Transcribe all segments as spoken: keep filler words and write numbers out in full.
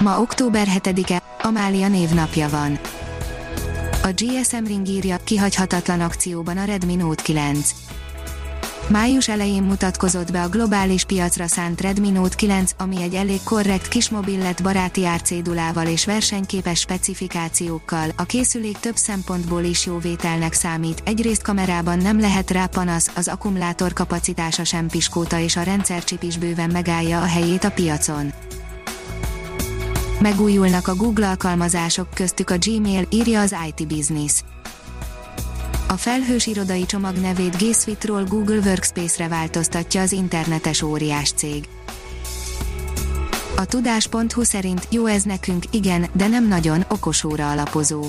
Ma október hetedike, Amália névnapja van. A gé es em Ring írja, kihagyhatatlan akcióban a Redmi Note kilenc. Május elején mutatkozott be a globális piacra szánt Redmi Note kilenc, ami egy elég korrekt kismobillett baráti árcédulával és versenyképes specifikációkkal, a készülék több szempontból is jó vételnek számít, egyrészt kamerában nem lehet rá panasz, az akkumulátor kapacitása sem piskóta és a rendszercsip is bőven megállja a helyét a piacon. Megújulnak a Google alkalmazások, köztük a Gmail, írja az i té Business. A felhős irodai csomag nevét G Suite-ról Google Workspace-re változtatja az internetes óriás cég. A Tudás.hu szerint jó ez nekünk, igen, de nem nagyon, okos óra alapozó.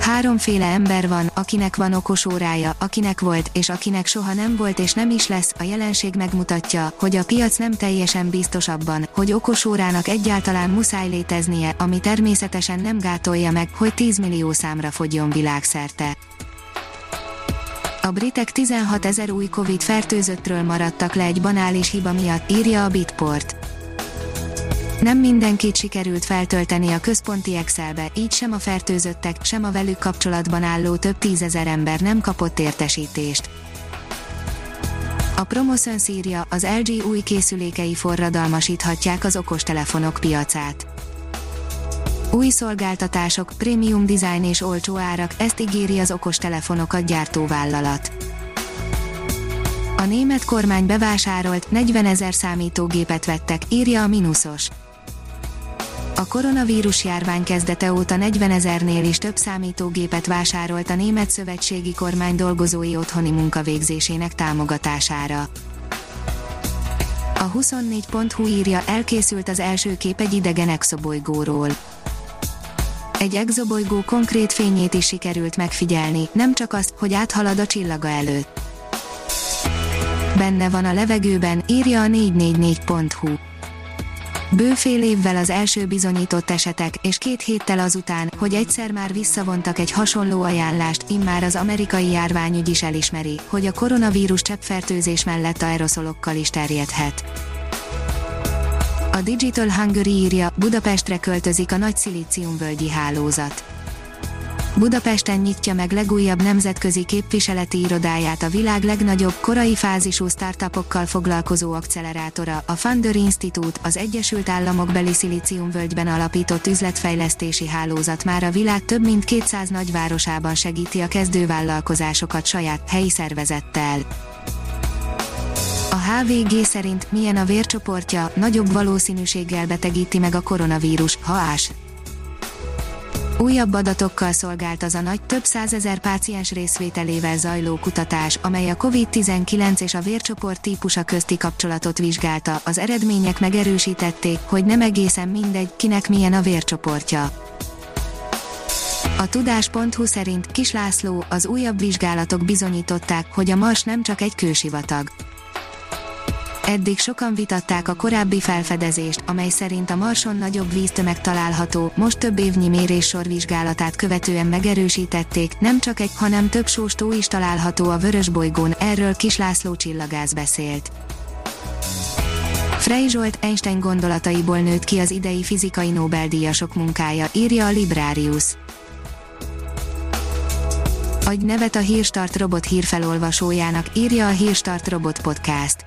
Háromféle ember van, akinek van okos órája, akinek volt, és akinek soha nem volt és nem is lesz. A jelenség megmutatja, hogy a piac nem teljesen biztos abban, hogy okos órának egyáltalán muszáj léteznie, ami természetesen nem gátolja meg, hogy tíz millió számra fogyjon világszerte. A britek tizenhatezer új Covid fertőzöttről maradtak le egy banális hiba miatt, írja a Bitport. Nem mindenkit sikerült feltölteni a központi Excelbe, így sem a fertőzöttek, sem a velük kapcsolatban álló több tízezer ember nem kapott értesítést. A Promoszöns írja, az el gé új készülékei forradalmasíthatják az okostelefonok piacát. Új szolgáltatások, prémium design és olcsó árak, ezt ígéri az okostelefonokat gyártó vállalat. A német kormány bevásárolt negyvenezer számítógépet vettek, írja a Minusos. A koronavírus járvány kezdete óta negyvenezernél is több számítógépet vásárolt a német szövetségi kormány dolgozói otthoni munkavégzésének támogatására. A huszonnégy pont hu írja, elkészült az első kép egy idegen exobolygóról. Egy exobolygó konkrét fényét is sikerült megfigyelni, nem csak azt, hogy áthalad a csillaga előtt. Benne van a levegőben, írja a négy négy négy pont hu. Bőfél évvel az első bizonyított esetek, és két héttel azután, hogy egyszer már visszavontak egy hasonló ajánlást, immár az amerikai járványügy is elismeri, hogy a koronavírus cseppfertőzés mellett aeroszolokkal is terjedhet. A Digital Hungary írja, Budapestre költözik a nagy szilíciumvölgyi hálózat. Budapesten nyitja meg legújabb nemzetközi képviseleti irodáját a világ legnagyobb korai fázisú startupokkal foglalkozó akcelerátora, a Fandör Institút, az Egyesült Államok beli Szilíciumvölgyben alapított üzletfejlesztési hálózat már a világ több mint kétszáz nagyvárosában segíti a kezdővállalkozásokat saját helyi szervezettel. A há vé gé szerint milyen a vércsoportja, nagyobb valószínűséggel betegíti meg a koronavírus, ha ás. Újabb adatokkal szolgált az a nagy, több százezer páciens részvételével zajló kutatás, amely a kovid tizenkilenc és a vércsoport típusa közti kapcsolatot vizsgálta, az eredmények megerősítették, hogy nem egészen mindegy, kinek milyen a vércsoportja. A Tudás.hu szerint Kis László, az újabb vizsgálatok bizonyították, hogy a Mars nem csak egy kősivatag. Eddig sokan vitatták a korábbi felfedezést, amely szerint a Marson nagyobb víztömeg található, most több évnyi méréssor vizsgálatát követően megerősítették, nem csak egy, hanem több sós tó is található a vörösbolygón, erről Kis László csillagász beszélt. Frey Zsolt, Einstein gondolataiból nőtt ki az idei fizikai Nobel-díjasok munkája, írja a Librarius. Adj nevet a Hírstart Robot hírfelolvasójának, írja a Hírstart Robot Podcast.